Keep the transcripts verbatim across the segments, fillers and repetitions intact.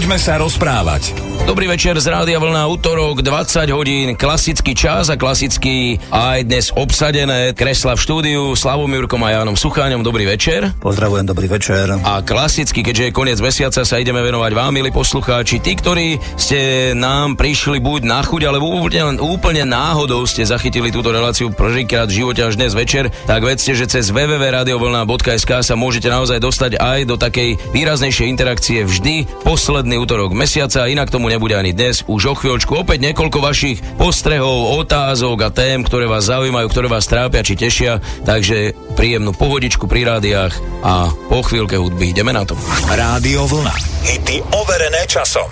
Poďme sa rozprávať. Dobrý večer z Rádia Vlna, útorok, dvadsať hodín, klasický čas a klasický aj dnes obsadené kresla v štúdiu Slavom Jurkom a Jánom Sucháňom. Dobrý večer. Pozdravujem, dobrý večer. A klasicky, keďže je koniec mesiaca, sa ideme venovať vám, milí poslucháči, tí, ktorí ste nám prišli buď na chuť, alebo úplne, úplne náhodou ste zachytili túto reláciu prvýkrát v živote až dnes večer, tak vedzte, že cez www bodka radiovlna bodka es ká sa môžete naozaj dostať aj do takej výraznejšej interakcie vždy posledný útorok mesiaca, inak tomu nebude ani dnes. Už o chvíľočku opäť niekoľko vašich postrehov, otázok a tém, ktoré vás zaujímajú, ktoré vás trápia či tešia, takže príjemnú pohodičku pri rádiách a po chvíľke hudby. Ideme na to. Rádio Vlna. Hity overené časom.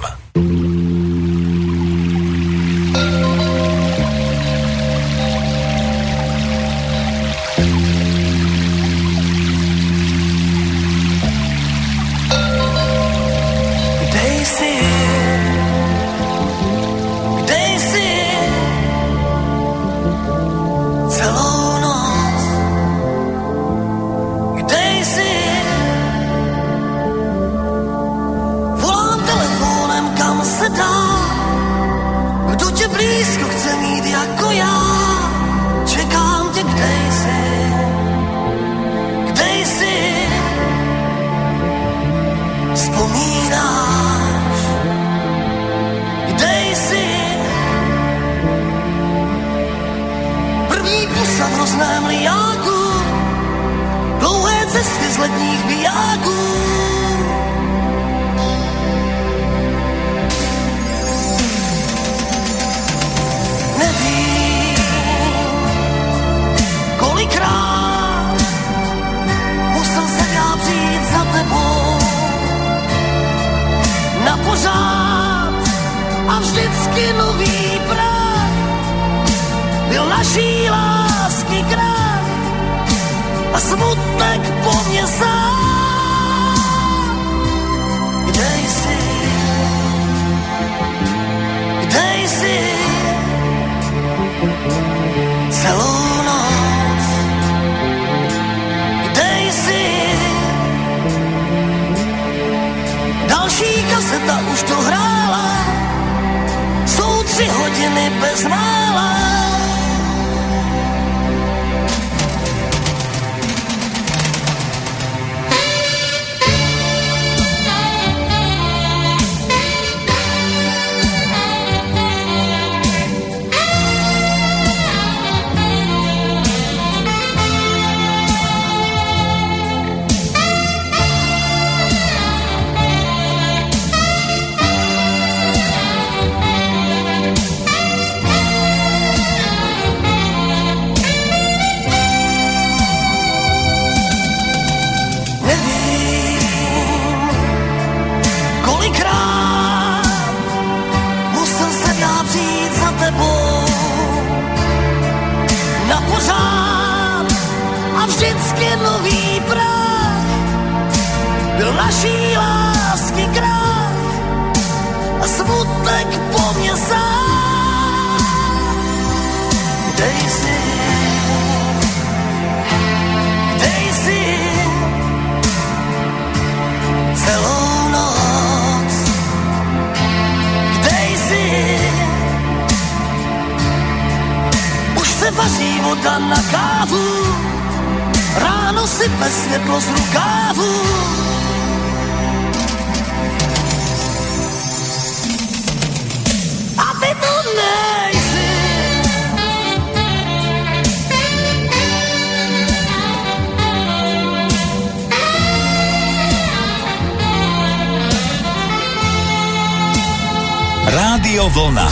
Vlna.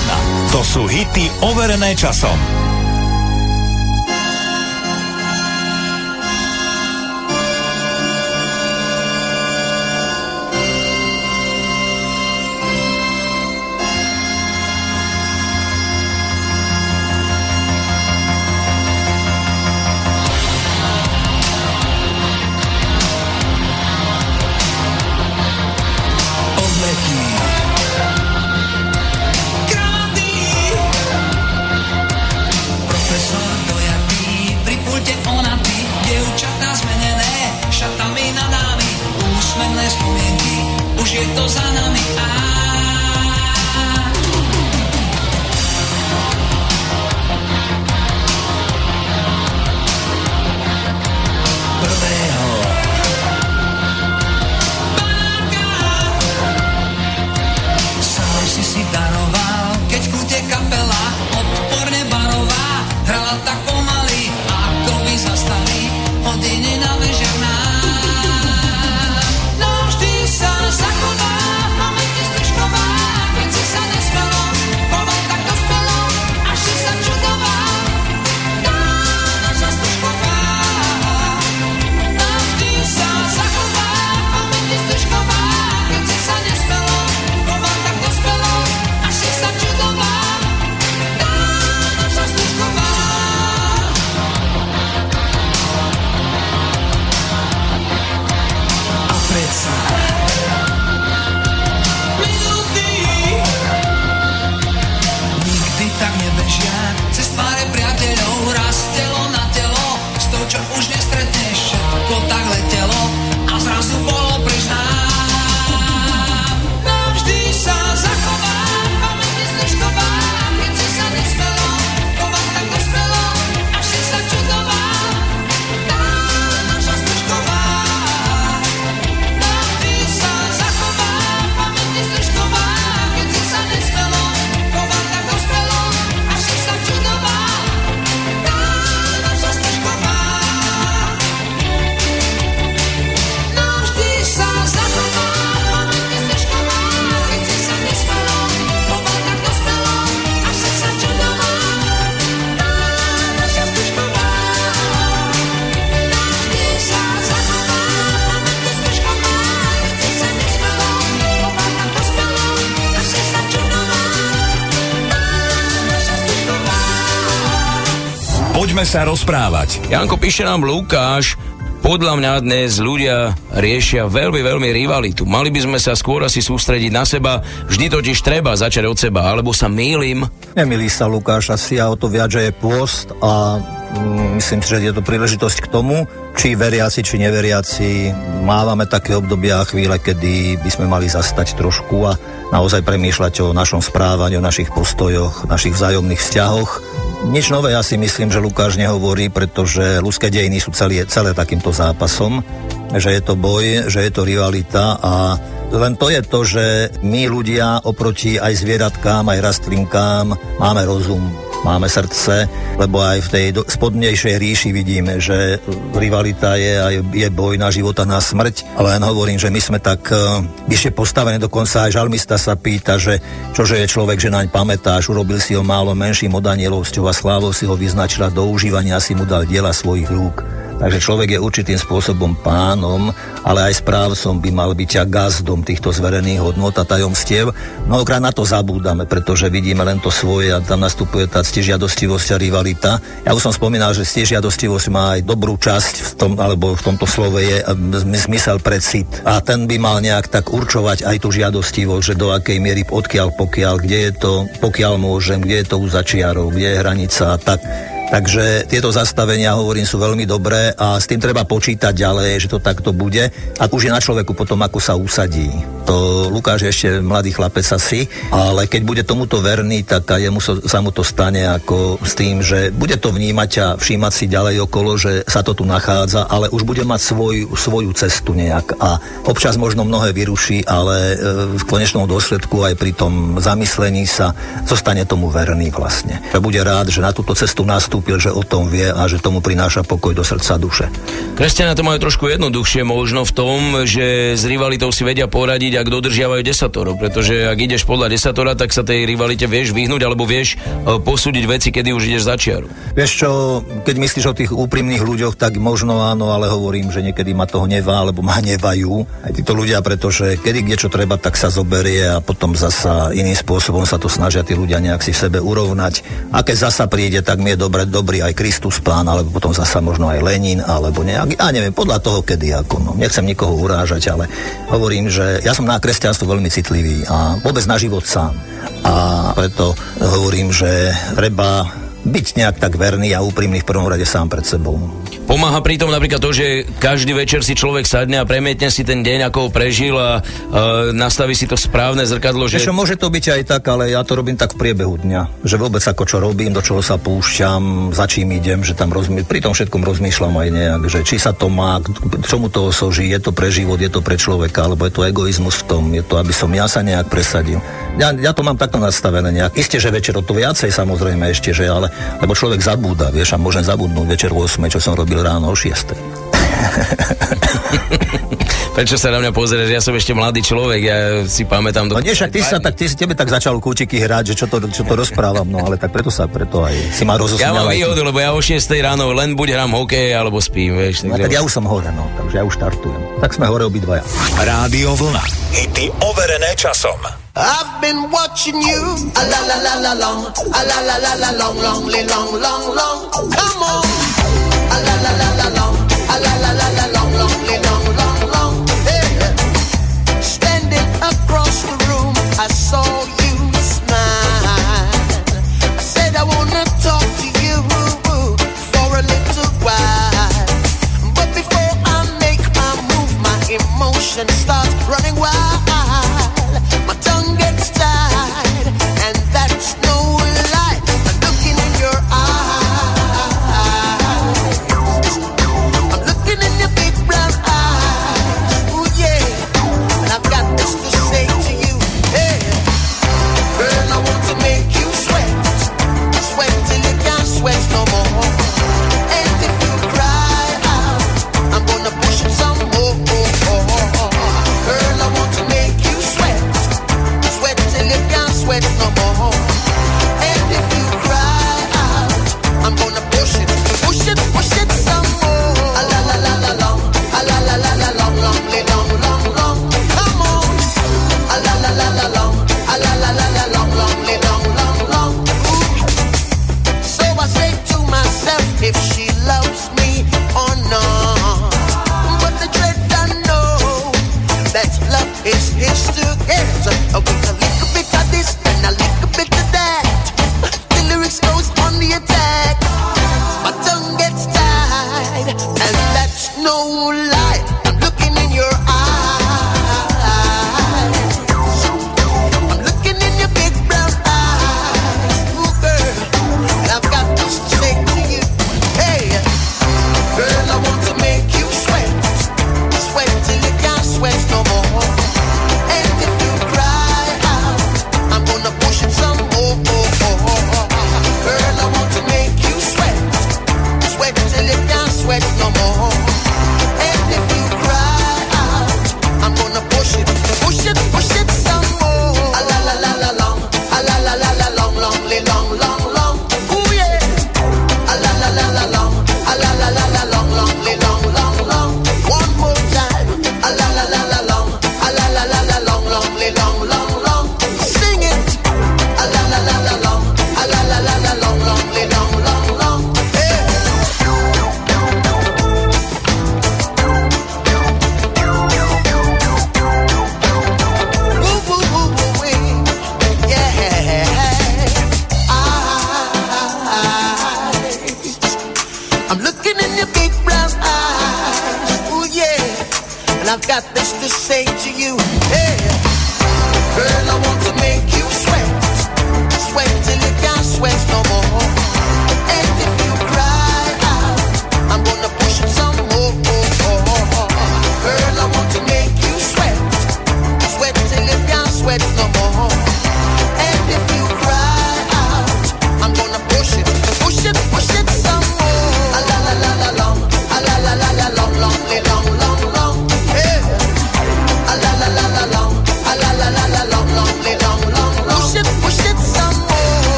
To sú hity overené časom. Poďme sa rozprávať. Janko, píše nám Lukáš, podľa mňa dnes ľudia riešia veľmi, veľmi rivalitu. Mali by sme sa skôr asi sústrediť na seba. Vždy totiž treba začať od seba, alebo sa mýlim. Nemýli sa, Lukáš, asi a o to viac, že je pôst a myslím si, že je to príležitosť k tomu, či veriaci, či neveriaci. Mávame také obdobia a chvíle, kedy by sme mali zastať trošku a naozaj premýšľať o našom správaní, o našich postojoch, našich vzájomných vzťahoch. Nič nové ja si myslím, že Lukáš nehovorí, pretože ľudské dejiny sú celé, celé takýmto zápasom, že je to boj, že je to rivalita a len to je to, že my ľudia oproti aj zvieratkám, aj rastlinkám máme rozum, máme srdce, lebo aj v tej spodnejšej ríši vidíme, že rivalita je aj je boj na život a na smrť, ale len hovorím, že my sme tak vyššie postavené, dokonca aj žalmista sa pýta, že čože je človek, že naň pamätáš, urobil si ho málo menším od anielovsťou a slávou si ho vyznačila, do užívania si mu dal diela svojich rúk. Takže človek je určitým spôsobom pánom, ale aj správcom by mal byť a gazdom týchto zverených hodnot a tajomstiev. Mnohokrát na to zabúdame, pretože vidíme len to svoje a tam nastupuje tá ctižiadostivosť a rivalita. Ja už som spomínal, že ctižiadostivosť má aj dobrú časť v tom, alebo v tomto slove je zmysel pre cit. A ten by mal nejak tak určovať aj tú žiadostivosť, že do akej miery, odkiaľ, pokiaľ, kde je to, pokiaľ môžem, kde je to u začiarov, kde je hranica a tak. Takže tieto zastavenia, hovorím, sú veľmi dobré a s tým treba počítať ďalej, že to takto bude. A už je na človeku potom, ako sa usadí. To Lukáš ešte mladý chlapec asi, ale keď bude tomuto verný, tak aj jemu sa mu to stane ako s tým, že bude to vnímať a všímať si ďalej okolo, že sa to tu nachádza, ale už bude mať svoj, svoju cestu nejak. A občas možno mnohé vyruší, ale v konečnom dôsledku aj pri tom zamyslení sa zostane tomu verný vlastne. Bude rád, že na túto cestu nás že o tom vie a že tomu prináša pokoj do srdca duše. Kresťania to majú trošku jednoduchšie možno v tom, že s rivalitou si vedia poradiť, ak dodržiavajú desatoro, pretože ak ideš podľa desatora, tak sa tej rivalite vieš vyhnúť alebo vieš posúdiť veci, kedy už ideš za čiaru. Vieš čo, keď myslíš o tých úprimných ľuďoch, tak možno áno, ale hovorím, že niekedy ma to hnevá, alebo ma hnevajú aj títo ľudia, pretože kedy kde čo treba, tak sa zoberie a potom zasa iným spôsobom sa to snažia tí ľudia nejak si v sebe urovnať. A keď zasa príde, tak mi je dobre dobrý aj Kristus Pán, alebo potom zasa možno aj Lenin, alebo nejak, ja neviem, podľa toho, kedy ako, no, nechcem nikoho urážať, ale hovorím, že ja som na kresťanstvo veľmi citlivý a vôbec na život sám. A preto hovorím, že treba byť nejak tak verný a úprimný v prvom rade sám pred sebou. Pomáha pritom napríklad to, že každý večer si človek sadne a premietne si ten deň, ako ho prežil a e, nastaví si to správne zrkadlo, že... Ešte môže to byť aj tak, ale ja to robím tak v priebehu dňa, že vôbec ako čo robím, do čoho sa púšťam, za čím idem, že tam rozmi... pri tom všetkom rozmýšľam aj nejak, že či sa to má, čomu to osoží, je to pre život, je to pre človeka, alebo je to egoizmus v tom, je to, aby som ja sa nejak presadil. Ja, ja to mám takto nastavené nejak. Isté, že večer o to viacej samozrejme ešte, že ale lebo človek zabúda, vieš, a môžem zabudnúť večer o ôsmej, čo som robil ráno o šiestej. Prečo sa na mňa pozrieš? Ja som ešte mladý človek, ja si pamätám... Do... No nie, však ty sa tak, ty, tebe tak začal kúčiky hrať, že čo to, čo to rozprávam, no ale tak preto sa, preto aj si ma rozosmial. Ja mám výhodu, lebo ja o šiestej ráno len buď hrám hokej, alebo spím, vieš. No tak ja už som hore, no, takže ja už štartujem. Tak sme hore obidvaja. Rádio Vlna. Hity overené časom. I've been watching you a la la la la long, a la la la la long, long, long, long, long, come on, a la la la la long, a la la la la long, long, long, long, long, hey, standing across the room, I saw you smile, I said I wanna talk to you for a little while, but before I make my move, my emotions start running wild. It's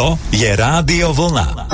Toto je Rádio Vlna.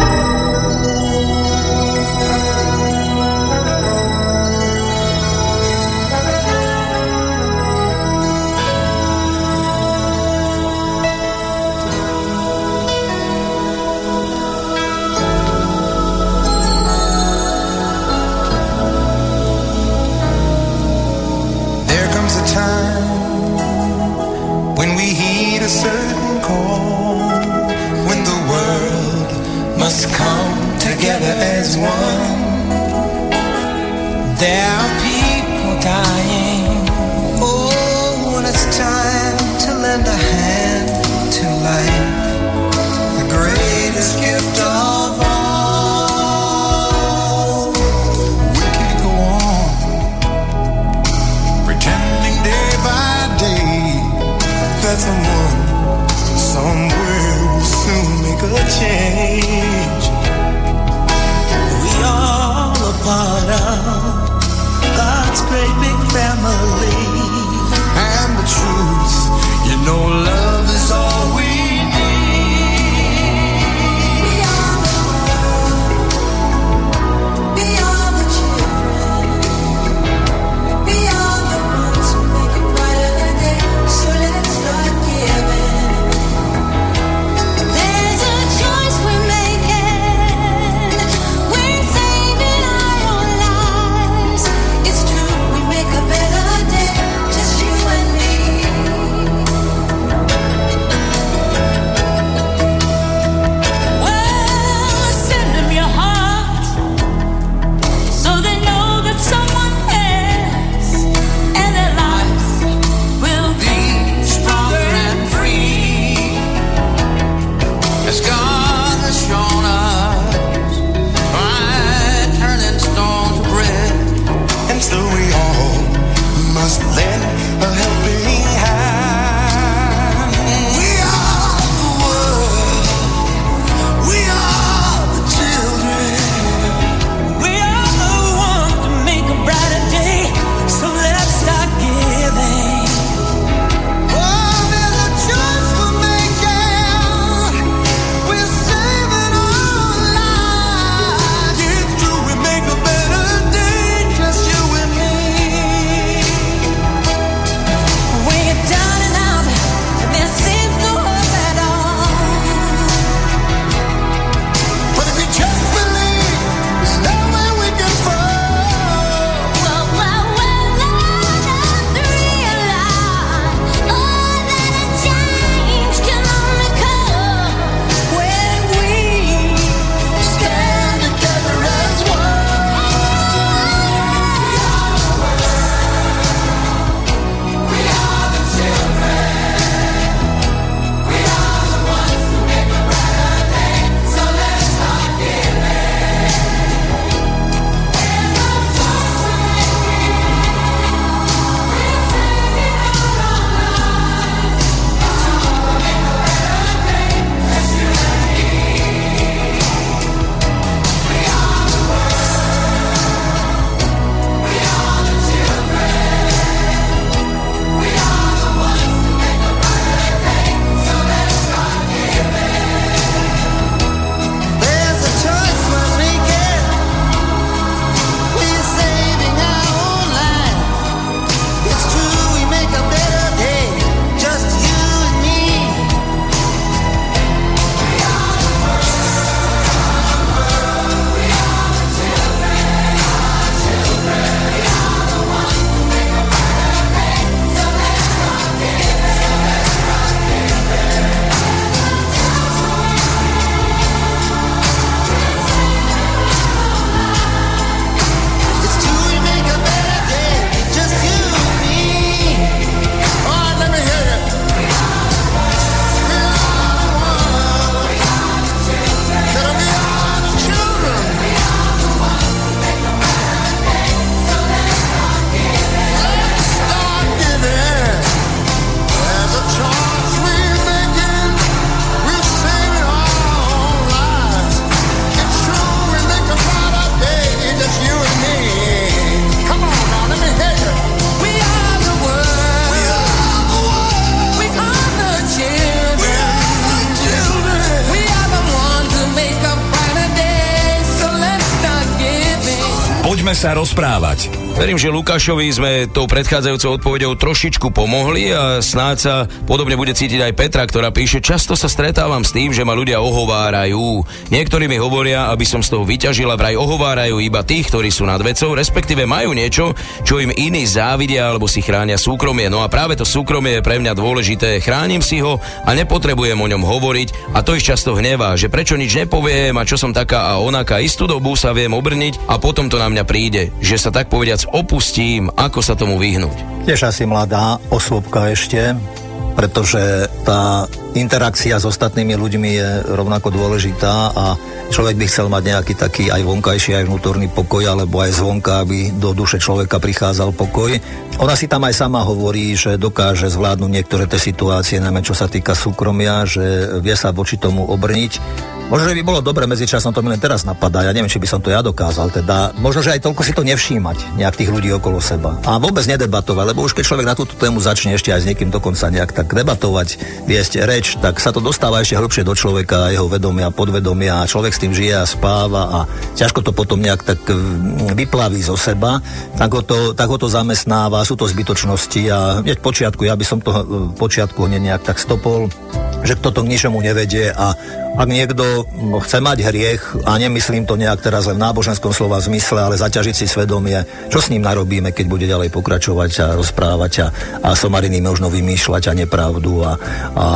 Poďme sa rozprávať. Verím, že Lukášovi sme tou predchádzajúcou odpoveďou trošičku pomohli a snáď sa podobne bude cítiť aj Petra, ktorá píše: často sa stretávam s tým, že ma ľudia ohovárajú. Niektorí mi hovoria, aby som z toho vyťažila, vraj ohovárajú iba tých, ktorí sú nad vecou, respektíve majú niečo, čo im iní závidia alebo si chránia súkromie. No a práve to súkromie je pre mňa dôležité. Chránim si ho a nepotrebujem o ňom hovoriť a to ich často hnevá, že prečo nič nepoviem a čo som taká a onaká. Istú dobu sa viem obrniť a potom to na mňa príde, že sa tak povediac opustím, ako sa tomu vyhnúť. Tiež asi mladá osôbka ešte, pretože tá interakcia s ostatnými ľuďmi je rovnako dôležitá a človek by chcel mať nejaký taký aj vonkajší, aj vnútorný pokoj, alebo aj zvonka, aby do duše človeka prichádzal pokoj. Ona si tam aj sama hovorí, že dokáže zvládnuť niektoré tie situácie, najmä čo sa týka súkromia, že vie sa voči tomu obrniť. Možno, že by bolo dobre, medzičasom to mi len teraz napadá, ja neviem, či by som to ja dokázal, teda možno, že aj toľko si to nevšímať, nejak tých ľudí okolo seba. A vôbec nedebatovať, lebo už keď človek na túto tému začne ešte aj s niekým dokonca nejak tak debatovať, viesť reč, tak sa to dostáva ešte hlbšie do človeka, jeho vedomia, podvedomia, a človek s tým žije a spáva a ťažko to potom nejak tak vyplaví zo seba, tak ho to, tak ho to zamestnáva, sú to zbytočnosti a hneď v počiatku, ja by som to v počiatku hneď nejak tak stopol, že kto to k ničomu nevedie a ak niekto chce mať hriech, a nemyslím to nejak teraz len v náboženskom slova zmysle, ale zaťažiť si svedomie, čo s ním narobíme, keď bude ďalej pokračovať a rozprávať a, a somariny možno vymýšľať a nepravdu a, a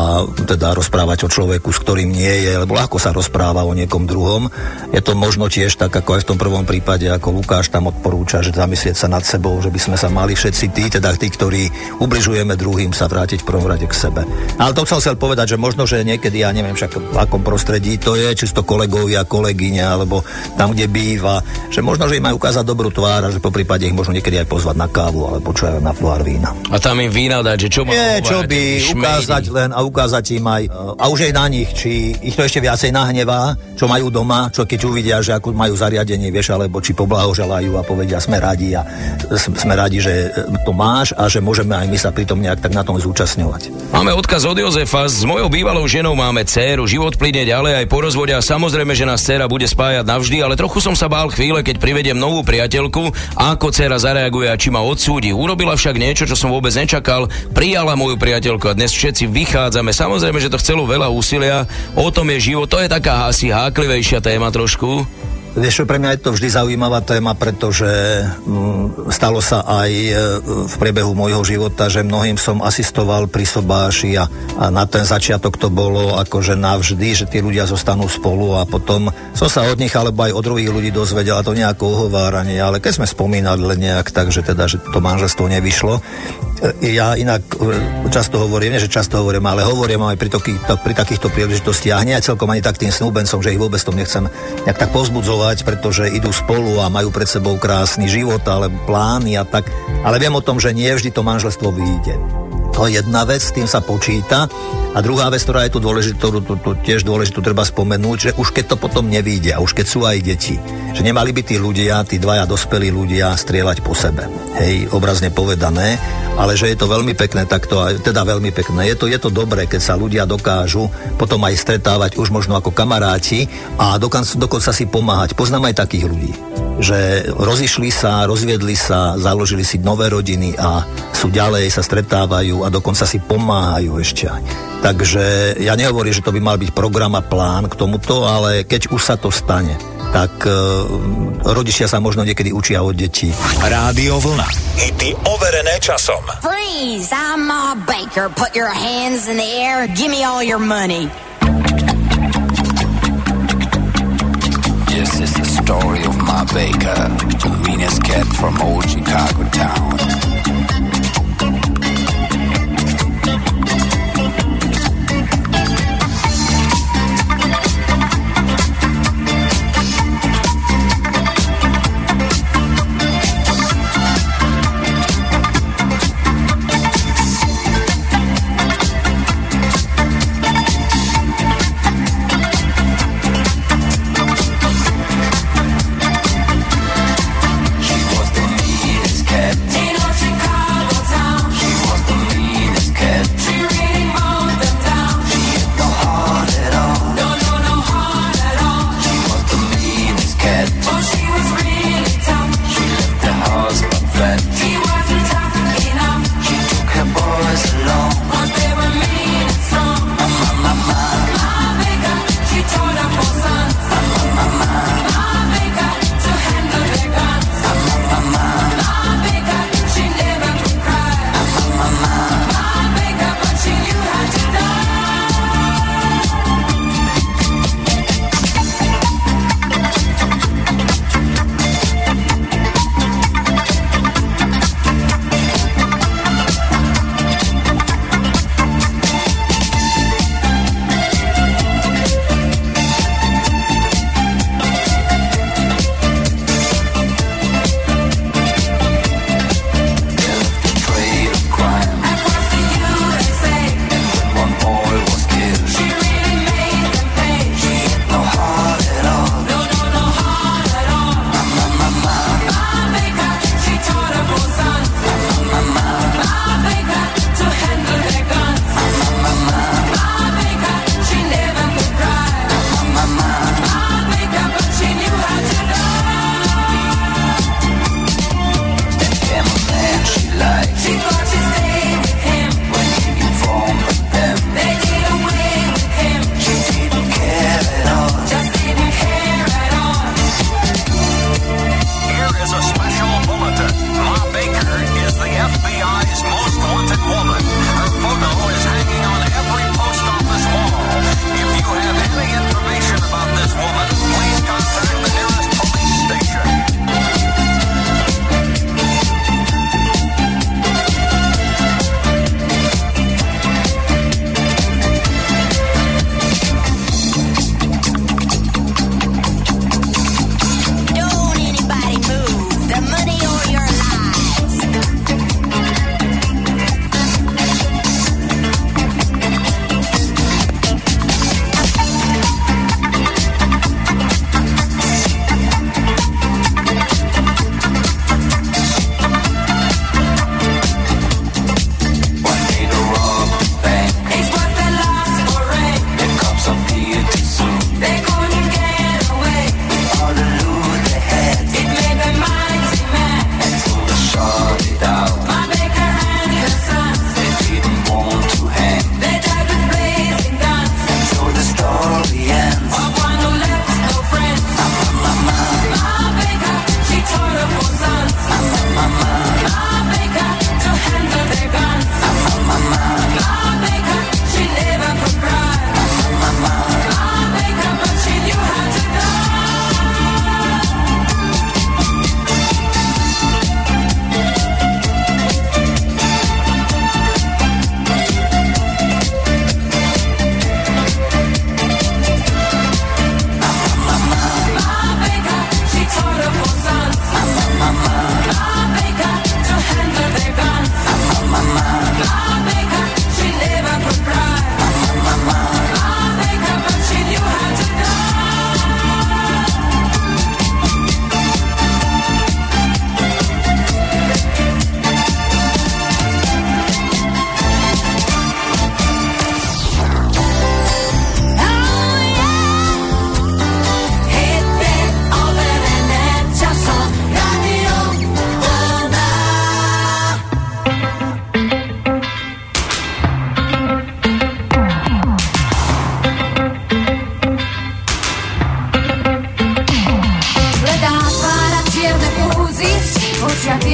teda rozprávať o človeku, s ktorým nie je, lebo ľahko sa rozpráva o niekom druhom. Je to možno tiež tak, ako aj v tom prvom prípade, ako Lukáš tam odporúča, že zamyslieť sa nad sebou, že by sme sa mali všetci tí, teda tí, ktorí ubližujeme druhým, sa vrátiť v prvom rade k sebe. Ale to chcel povedať, že možno, že niekedy, ja neviem však, ako prostredí to je, čisto kolegovia, kolegyňa, alebo tam, kde býva, že možno, že im majú ukázať dobrú tvár a že po prípade ich možno niekedy aj pozvať na kávu alebo čo aj na pohár vína. A tam im vína dať, že čo majú hovárať? Nie, čo by, ukázať len a ukázať im aj, a už aj na nich, či ich to ešte viacej nahnevá, čo majú doma, čo keď uvidia, že ako majú zariadenie, vieš, alebo či poblahoželajú a povedia, sme radi a sme radi, že to máš a že môžeme aj my sa pritom nejak tak na tom zúčastňovať. Máme odkaz od Jozefa: s mojou bývalou ženou máme dcéru, život plynie ďalej aj po rozvode a samozrejme, že nás dcéra bude spájať navždy, ale trochu som sa bál chvíle, keď privediem novú priateľku, ako dcéra zareaguje a či ma odsúdi. Urobila však niečo, čo som vôbec nečakal, prijala moju priateľku a dnes všetci vychádzame. Samozrejme, že to chcelo veľa úsilia, o tom je život, to je taká asi háklivejšia téma trošku. Vieš, pre mňa je to vždy zaujímavá téma, pretože mm, stalo sa aj e, v priebehu môjho života, že mnohým som asistoval pri sobáši a, a na ten začiatok to bolo akože navždy, že tí ľudia zostanú spolu a potom som sa od nich alebo aj od druhých ľudí dozvedel a to nejako ohováranie, ale keď sme spomínali len nejak tak, že teda, že to manželstvo nevyšlo. E, ja inak e, často hovorím, nie že často hovorím, ale hovorím aj pri, toky, to, pri takýchto príležitostiach, nie celkom ani tak tým snúbencom, že ich vôbec tom nechcem nejak tak povzbudzovať, pretože idú spolu a majú pred sebou krásny život, ale plány a tak. Ale viem o tom, že nie vždy to manželstvo vyjde. To je jedna vec, s tým sa počíta. A druhá vec, ktorá je tu dôležitá, tiež dôležitú treba spomenúť, že už keď to potom nevyjde, a už keď sú aj deti, že nemali by tí ľudia, tí dvaja dospelí ľudia strieľať po sebe. Hej, obrazne povedané, ale že je to veľmi pekné takto, teda veľmi pekné. Je to, je to dobré, keď sa ľudia dokážu potom aj stretávať už možno ako kamaráti a dokonca, dokonca si pomáhať. Poznám aj takých ľudí, že rozišli sa, rozviedli sa, založili si nové rodiny a sú ďalej, sa stretávajú a dokonca si pomáhajú ešte aj. Takže ja nehovorím, že to by mal byť program a plán k tomuto, ale keď už sa to stane, tak e, rodičia sa možno niekedy učia od detí. Rádio Vlna. Hity overené časom. Freeze, I'm a baker. Put your hands in the air. Give me all your money. This is the story of my baker, the meanest cat from old Chicago town. She was the meanest cat in old Chicago.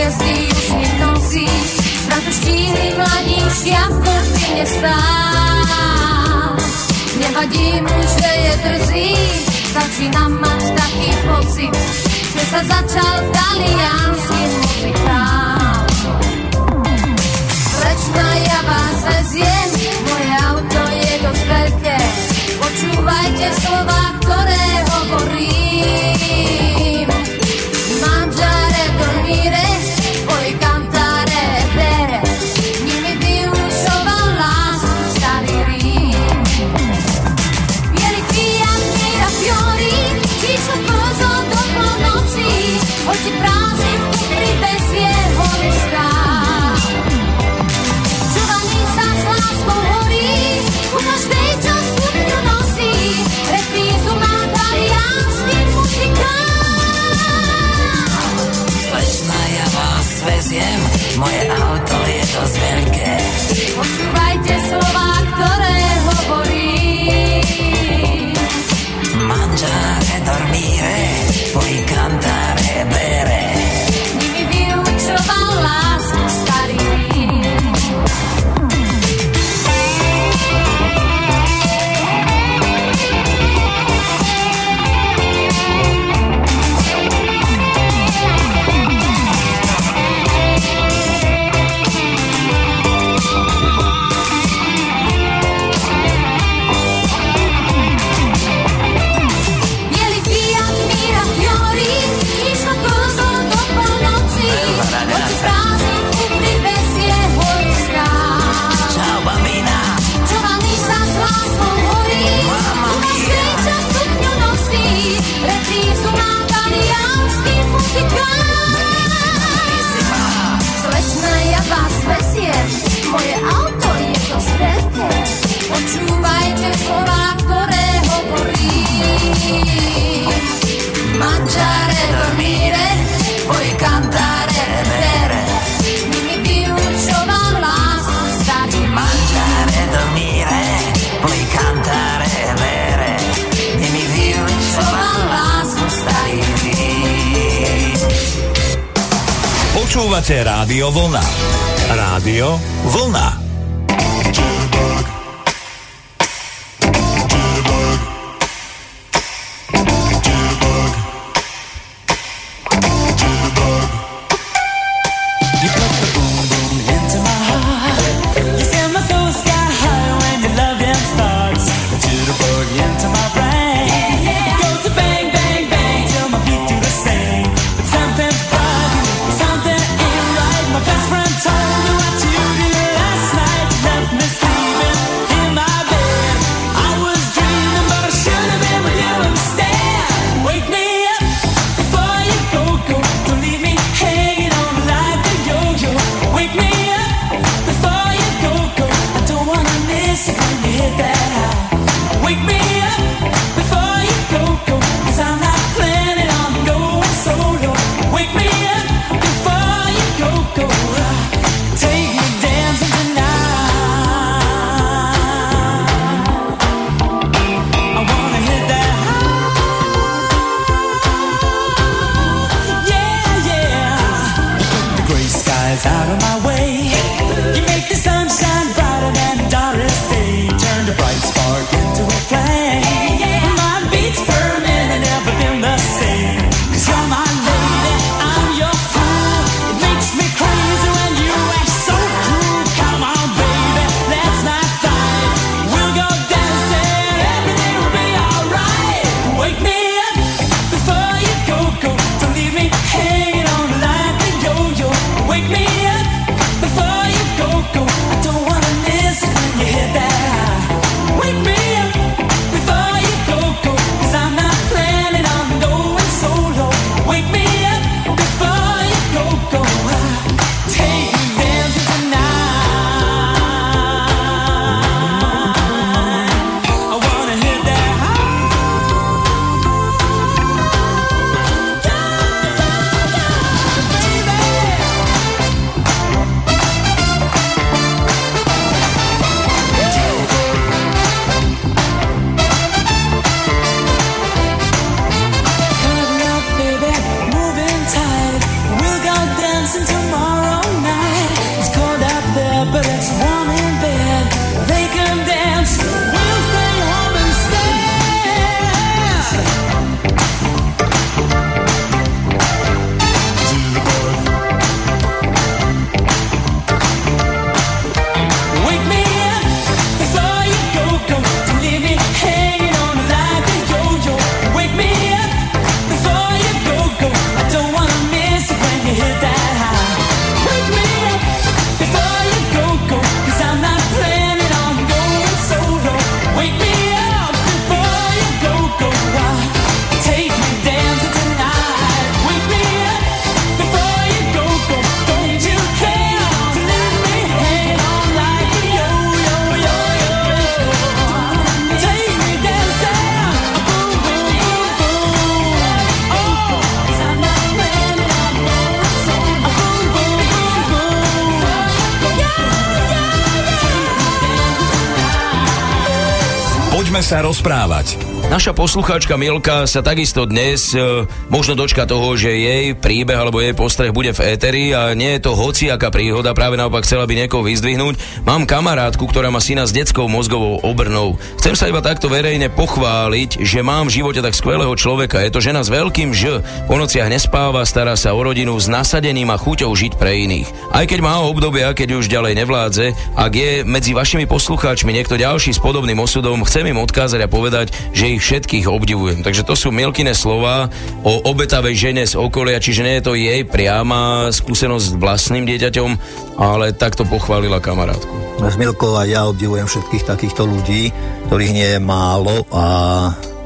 hvězdí už nenosí, proto štíhlý mladík šťavkou ty mě stát. Nevadí mu, že je drzý, začína mať taký pocit, že sa začal talianský muzikál. Slečna, ja vás veziem, moje auto je dosť veľké, počúvajte slova, ktoré hovorím. Mangiare, dormire, poi cantare e bere, nimi vyučoval lásku starý Rím. Bieli fianchi a fiori, ticho kozo do polnoci, oči prázdne, kryté z jeho listá. Čuvaný sa s láskou horí, u každej, čo smutňu nosí, reprízu má taliansky muzikál. Slečna, ja vás veziem, moje auto je dosť veľké. Počúvajte slova, ktoré hovorím. Mangiare, dormire, poi cantare, bere. Nimi vyučoval lásku starý Rím. Moje auto je to svetké, počúvajte slova, ktoré hovorím. Mangiare, dormire, poi cantare, bere. Nimi vyučoval lásku starý Rím. Mangiare, dormire, poi cantare, bere. Nimi vyučoval lásku starý Rím. Počúvate Rádio Vlna. Rádio Vlna. Told you what you did last night. Poďme sa rozprávať. Naša poslucháčka Milka sa takisto dnes e, možno dočka toho, že jej príbeh alebo jej postreh bude v éteri a nie je to hociaká príhoda, práve naopak chcela by niekoho vyzdvihnúť. Mám kamarátku, ktorá má syna s detskou mozgovou obrnou. Chcem sa iba takto verejne pochváliť, že mám v živote tak skvelého človeka. Je to žena s veľkým Ž. Po nociach nespáva, stará sa o rodinu s nasadením a chuťou žiť pre iných. Aj keď má obdobia, keď už ďalej nevládze, ak je medzi vašimi poslucháčmi niekto ďalší s podobným osudom, chcem im odkázať a povedať, že ich všetkých obdivujem. Takže to sú Milkine slová o obetavej žene z okolia, čiže nie je to jej priama skúsenosť s vlastným dieťaťom, ale takto pochválila kamarátku. S Milkou a ja obdivujem všetkých takýchto ľudí, ktorých nie je málo a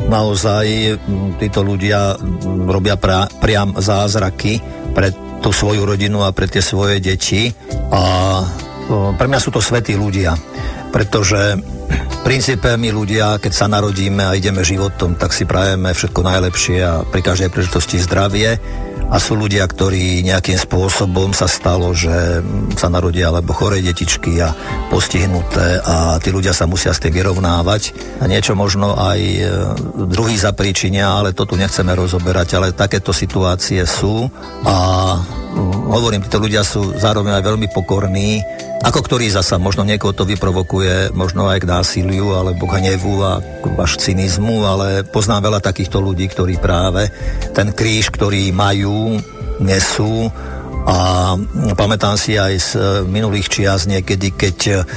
naozaj títo ľudia robia pra, priam zázraky pre tú svoju rodinu a pre tie svoje deti a pre mňa sú to svätí ľudia, pretože v princípe my ľudia, keď sa narodíme a ideme životom, tak si prajeme všetko najlepšie a pri každej príležitosti zdravie. A sú ľudia, ktorí nejakým spôsobom sa stalo, že sa narodia alebo choré detičky a postihnuté a tí ľudia sa musia s tým vyrovnávať. A niečo možno aj druhý zapríčinia, ale to tu nechceme rozoberať, ale takéto situácie sú a hovorím, títo ľudia sú zároveň aj veľmi pokorní, ako ktorý zasa, možno niekoho to vyprovokuje, možno aj k násiliu, alebo k hnevu a až cynizmu, ale poznám veľa takýchto ľudí, ktorí práve ten kríž, ktorý majú, nesú. A pamätám si aj z minulých čias niekedy, keď...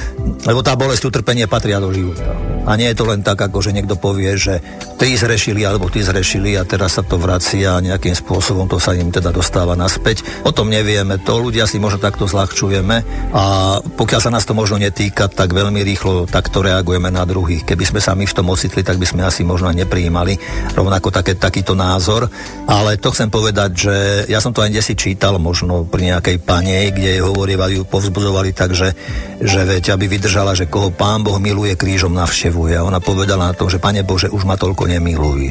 Lebo tá bolesť, utrpenie patria do života. A nie je to len tak, ako že niekto povie, že ty zrešili, alebo ty zrešili a teraz sa to vracia a nejakým spôsobom to sa im teda dostáva naspäť. O tom nevieme, to ľudia si možno takto zľahčujeme a pokiaľ sa nás to možno netýka, tak veľmi rýchlo takto reagujeme na druhých. Keby sme sa my v tom ocitli, tak by sme asi možno neprijímali rovnako také, takýto názor. Ale to chcem povedať, že ja som to aj desi čítal možno pri nejakej panej, kde jej hovorili, ju povzbudzovali tak, že, že veď, aby vydržala, že koho Pán Boh miluje, krížom navštevuje. A ona povedala na to, že Pane Bože, už ma toľko nemiluj.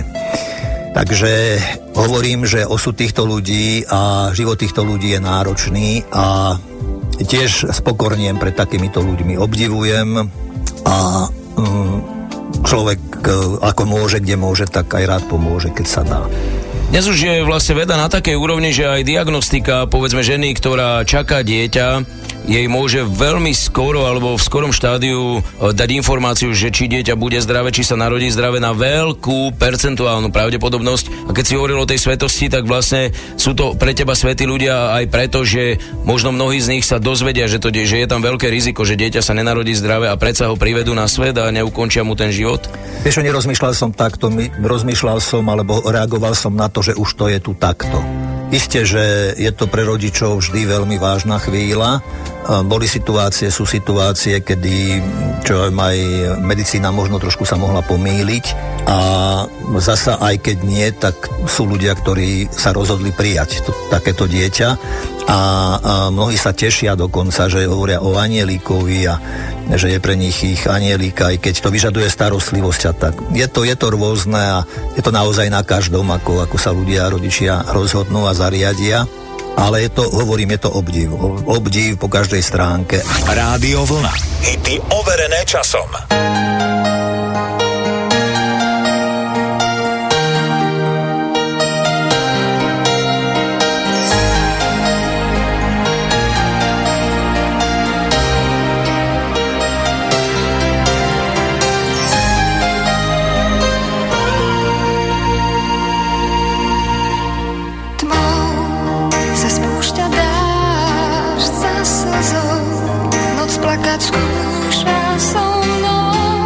Takže hovorím, že osud týchto ľudí a život týchto ľudí je náročný a tiež spokorniem pred takýmito ľuďmi, obdivujem a mm, človek ako môže, kde môže, tak aj rád pomôže, keď sa dá. Dnes už je vlastne veda na takej úrovni, že aj diagnostika, povedzme ženy, ktorá čaká dieťa, jej môže veľmi skoro alebo v skorom štádiu dať informáciu, že či dieťa bude zdravé, či sa narodí zdravé na veľkú percentuálnu pravdepodobnosť. A keď si hovoril o tej svetosti, tak vlastne sú to pre teba svätí ľudia aj preto, že možno mnohí z nich sa dozvedia, že, to, že je tam veľké riziko, že dieťa sa nenarodí zdravé a predsa ho privedú na svet a neukončia mu ten život. Vieš, nerozmýšľal som takto, rozmýšľal som alebo reagoval som na to, že už to je tu takto. Isté, že je to pre rodičov vždy veľmi vážna chvíľa. Boli situácie, sú situácie, kedy čo aj medicína možno trošku sa mohla pomýliť a zasa aj keď nie, tak sú ľudia, ktorí sa rozhodli prijať to, takéto dieťa a, a mnohí sa tešia dokonca, že hovoria o anielíkovi a že je pre nich ich anielík, aj keď to vyžaduje starostlivosť a tak. Je to, je to rôzne a je to naozaj na každom, ako, ako sa ľudia a rodičia rozhodnú a zariadia. Ale je to, hovorím, je to obdiv. Obdiv po každej stránke. Rádio Vlna. Hity overené časom. Skúša so mnou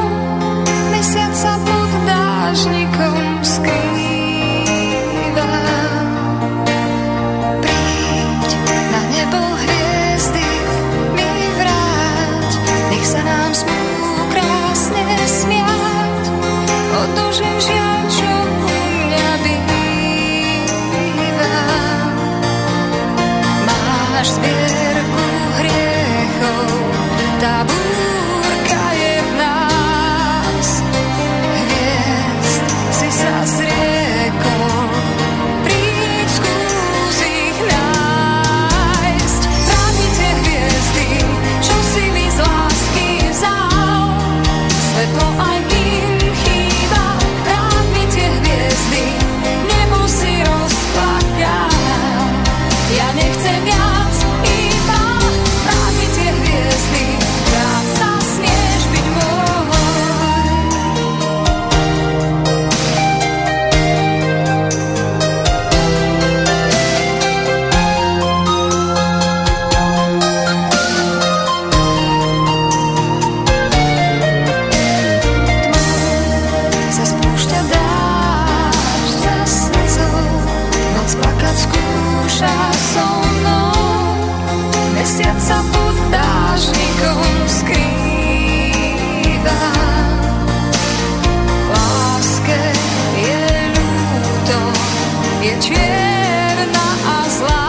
je čierna a zlá.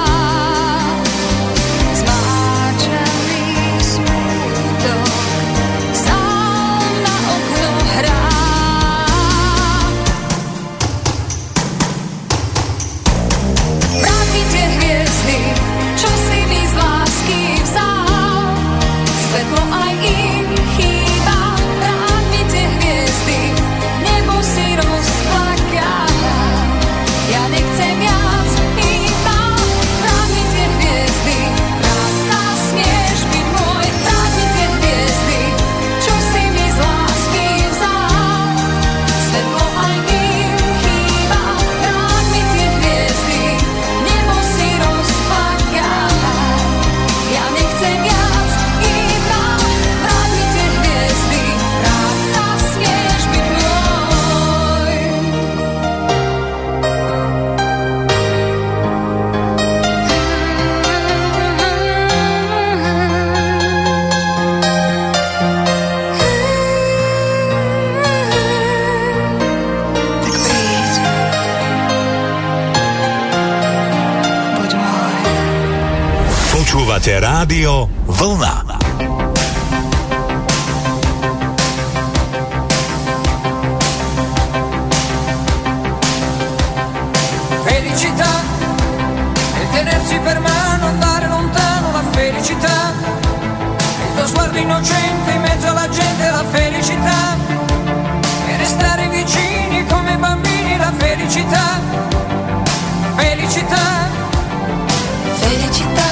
Zmáčaný smutok sám na okno hrá. Vrátite hviezdy, čo si mi z lásky vzal, svetlo aj im chýba. Vrátite hviezdy, nebo si rozplaká. Ja nechcem viac, iba vráti tie hviezdy, rád sa smieš byť môj. Vráti tie hviezdy, čo si mi z lásky vzal, svetlo aj im chýba. Vráti tie hviezdy, nebo si rozplakala. Ja nechcem viac, iba vráti tie hviezdy, rád sa smieš byť môj. Tak príď, buď môj. Počúvate rádio Vlna. Felicità è tenersi per mano, andare lontano. La felicità è il tuo sguardo innocente in mezzo alla gente. La felicità è restare vicini come bambini. La felicità, felicità, felicità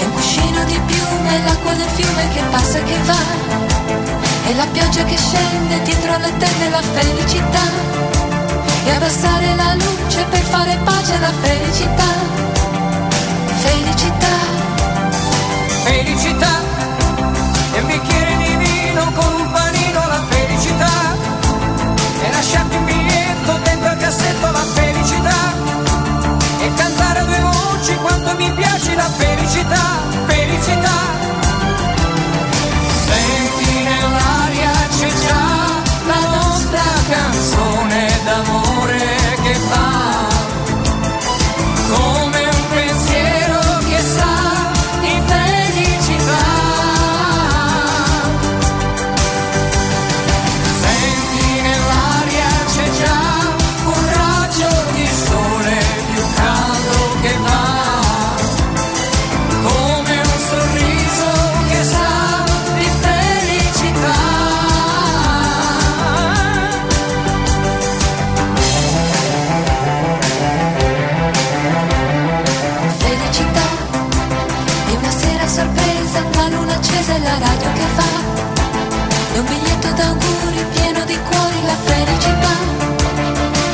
è un cuscino di piume, è l'acqua del fiume che passa e che va, è la pioggia che scende dietro alle tende. La felicità e abbassare la luce per fare pace alla felicità. Felicità, felicità e un bicchiere di vino con un panino. La felicità e lasciarti un biglietto dentro al cassetto. La felicità e cantare a due voci quanto mi piaci. La felicità, felicità. Senti nell'aria c'è già la nostra canzone d'amore che fa come un pensiero che sa di felicità. Senti nell'aria c'è già un raggio di sole più caldo che va come un sorriso che sa di felicità. Accesa la radio che fa e un biglietto d'auguri pieno di cuori. La felicità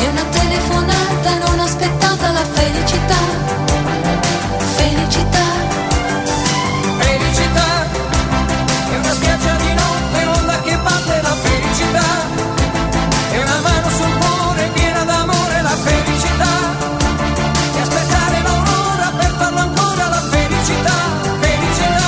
e una telefonata non aspettata. La felicità, felicità, felicità e una spiaggia di notte, l'onda che batte. La felicità e una mano sul cuore piena d'amore. La felicità e aspettare l'aurora per farlo ancora. La felicità, felicità.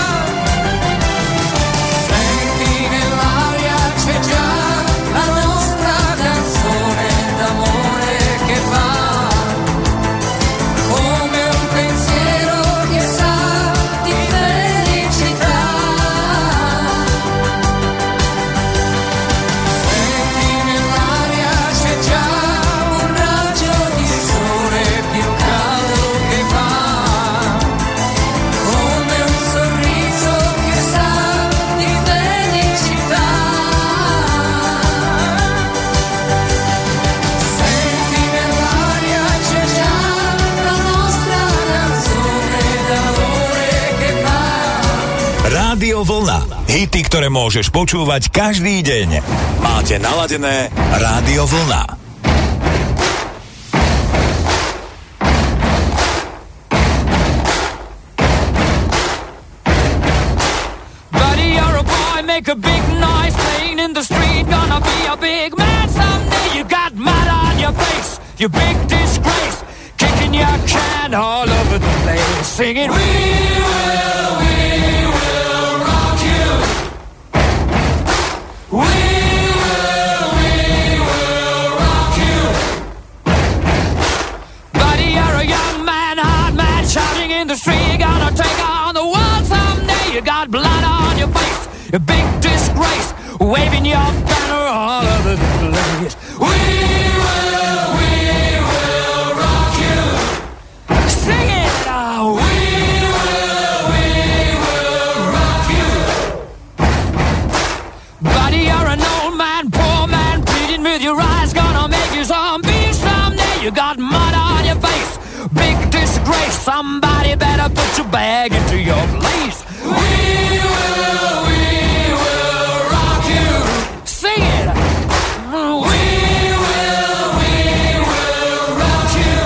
Rádio Vlna. Hity, ktoré môžeš počúvať každý deň. Máte naladené Rádio Vlna. Buddy, you're a boy, make a big noise playing in the street, gonna be a big man someday. You got mud on your face, you big disgrace, kicking your can all over the place, singing we will, we We will, we will rock you. industry, you're gonna take on the world someday. You got blood on your face, a big disgrace, waving your banner all over the place. We will, we will rock you. Sing it now. We will, we will rock you. Buddy, you're an old man, poor man, pleading with your eyes, gonna make you zombies someday. You got mud on your face, big disgrace, somebody better put your bag into your place. We will, we will rock you. Sing it. We will, we will rock you.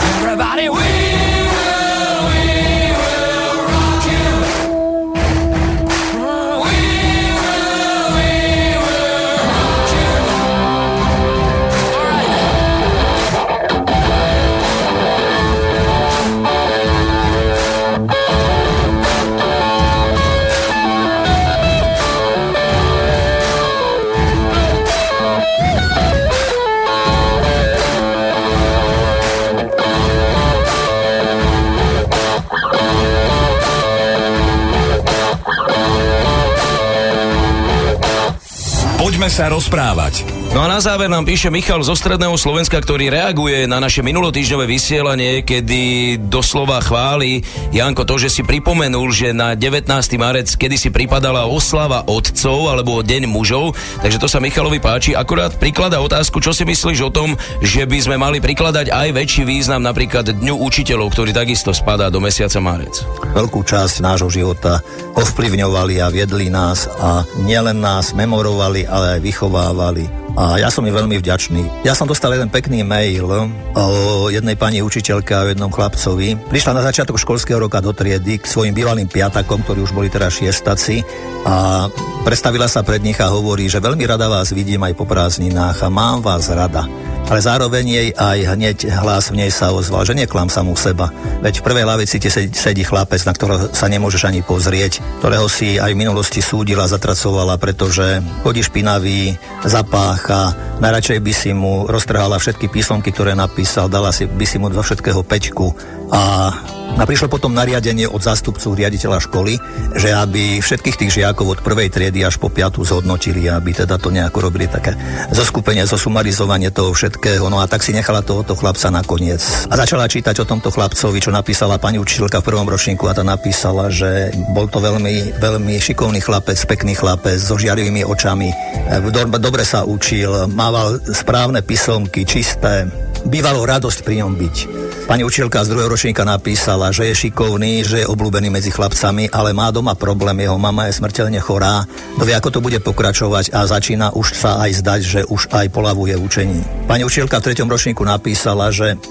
Everybody, we will, we will rock you. We will, we will rock you. All right. Poďme sa rozprávať. No a na záver nám píše Michal zo stredného Slovenska, ktorý reaguje na naše minulotýždňové vysielanie, kedy doslova chváli Janko to, že si pripomenul, že na devätnásteho marca kedysi pripadala oslava otcov alebo deň mužov, takže to sa Michalovi páči. Akurát prikladá otázku, čo si myslíš o tom, že by sme mali prikladať aj väčší význam napríklad Dňu učiteľov, ktorý takisto spadá do mesiaca marec. Veľkú časť nášho života ovplyvňovali a viedli nás a nielen nás memorovali, ale aj vychovávali. A ja som im veľmi vďačný. Ja som dostal jeden pekný mail o jednej pani učiteľke a o jednom chlapcovi. Prišla na začiatok školského roka do triedy k svojim bývalým piatakom, ktorí už boli teda šiestaci, a predstavila sa pred nich a hovorí, že veľmi rada vás vidím aj po prázdninách a mám vás rada. Ale zároveň jej aj hneď hlas v nej sa ozval, že neklam samú seba. Veď v prvej lavici ti sedí chlapec, na ktorého sa nemôžeš ani pozrieť, ktorého si aj v minulosti súdila, zatracovala, pretože chodí špinavý, zapácha, najradšej by si mu roztrhala všetky písomky, ktoré napísal, dala si, by si mu do všetkého pečku. A prišlo potom nariadenie od zástupcu riaditeľa školy, že aby všetkých tých žiakov od prvej triedy až po piatu zhodnotili, aby teda to nejako robili také zoskupenie, zosumarizovanie toho všetkého. No a tak si nechala tohoto chlapca nakoniec. A začala čítať o tomto chlapcovi, čo napísala pani učiteľka v prvom ročníku, a tá napísala, že bol to veľmi, veľmi šikovný chlapec, pekný chlapec, so žiarivými očami, do, dobre sa učil, mával správne písomky, čisté, bývalo radosť pri ňom byť. Pani učiteľka z druhého ročníka napísala, že je šikovný, že je obľúbený medzi chlapcami, ale má doma problém, jeho mama je smrteľne chorá, dovie, ako to bude pokračovať, a začína už sa aj zdať, že už aj poľavuje učení. Pani učiteľka v treťom ročníku napísala, že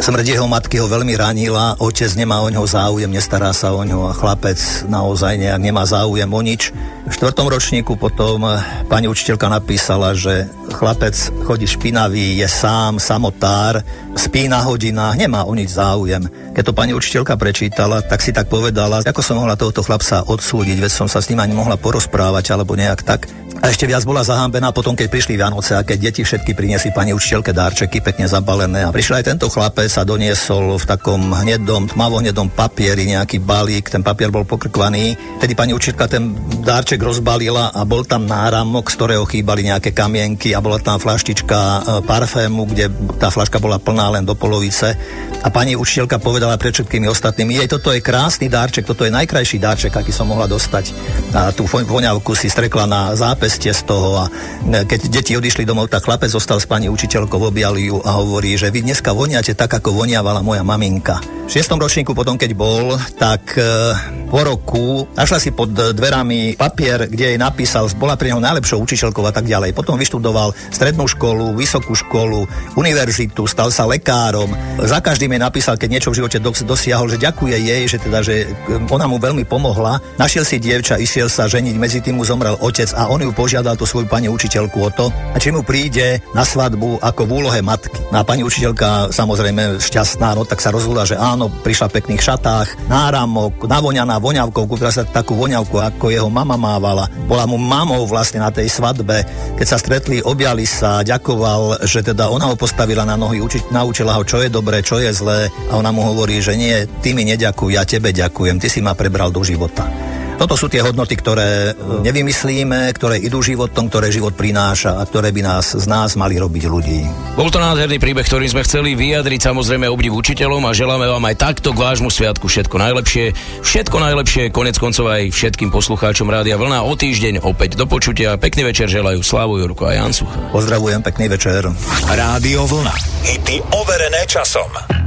smrť jeho matky ho veľmi ranila, otec nemá o ňoho záujem, nestará sa o ňoho a chlapec naozaj nejak nemá záujem o nič. V štvrtom ročníku potom pani učiteľka napísala, že chlapec chodí špinavý, je sám, samotár, spí na hodinách, nemá o nič záujem. Keď to pani učiteľka prečítala, tak si tak povedala, ako som mohla tohoto chlapca odsúdiť, veď som sa s ním ani mohla porozprávať alebo nejak tak. A ešte viac bola zahanbená potom, keď prišli Vianoce a keď deti všetky priniesli pani učiteľke dárčeky pekne zabalené. A prišiel aj tento chlapec a doniesol v takom hnedom, tmavohnedom papieri nejaký balík, ten papier bol pokrkvaný. Tedy pani učiteľka ten dárček rozbalila a bol tam náramok, z ktorého chýbali nejaké kamienky, a bola tam flaštička parfému, kde tá flaška bola plná len do polovice. A pani učiteľka povedala pred všetkými ostatnými: "Jej, toto je krásny dárček, toto je najkrajší dárček, aký som mohla dostať." A tú voňavku si strekla na pestie z toho, a keď deti odišli domov, tak chlapec zostal s pani učiteľkou, objal ju a hovorí, že vy dneska voniate tak, ako voniavala moja maminka. V šiestom ročníku potom, keď bol, tak e, po roku našla si pod dverami papier, kde jej napísal, bola pre neho najlepšou učiteľkou a tak ďalej. Potom vyštudoval strednú školu, vysokú školu, univerzitu, stal sa lekárom. Za každým jej napísal, keď niečo v živote dosiahol, že ďakuje jej, že teda, že ona mu veľmi pomohla. Našiel si dievča, išiel sa ženiť, medzi tým mu zomrel otec a on ju požiadal, tú svoju pani učiteľku, o to, a či mu príde na svadbu ako v úlohe matky. No a pani učiteľka samozrejme šťastná, no tak sa rozhodla, že áno, prišla v pekných šatách, náramok, navoňaná voňavkou, kúpila sa takú voňavku, ako jeho mama mávala. Bola mu mamou vlastne na tej svadbe. Keď sa stretli, objali sa, ďakoval, že teda ona ho postavila na nohy, uči, naučila ho, čo je dobré, čo je zlé, a ona mu hovorí, že nie, ty mi neďakuj, ja tebe ďakujem, ty si ma prebral do života. Toto sú tie hodnoty, ktoré nevymyslíme, ktoré idú životom, ktoré život prináša a ktoré by nás z nás mali robiť ľudí. Bol to nádherný príbeh, ktorým sme chceli vyjadriť samozrejme obdiv učiteľom a želáme vám aj takto k vášmu sviatku všetko najlepšie. Všetko najlepšie, konec koncov aj všetkým poslucháčom Rádia Vlna. O týždeň opäť do počutia. Pekný večer želajú Slavo Jurko a Ján Sucháň. Pozdravujem, pekný večer. Rádio Vlna. Hity overené časom.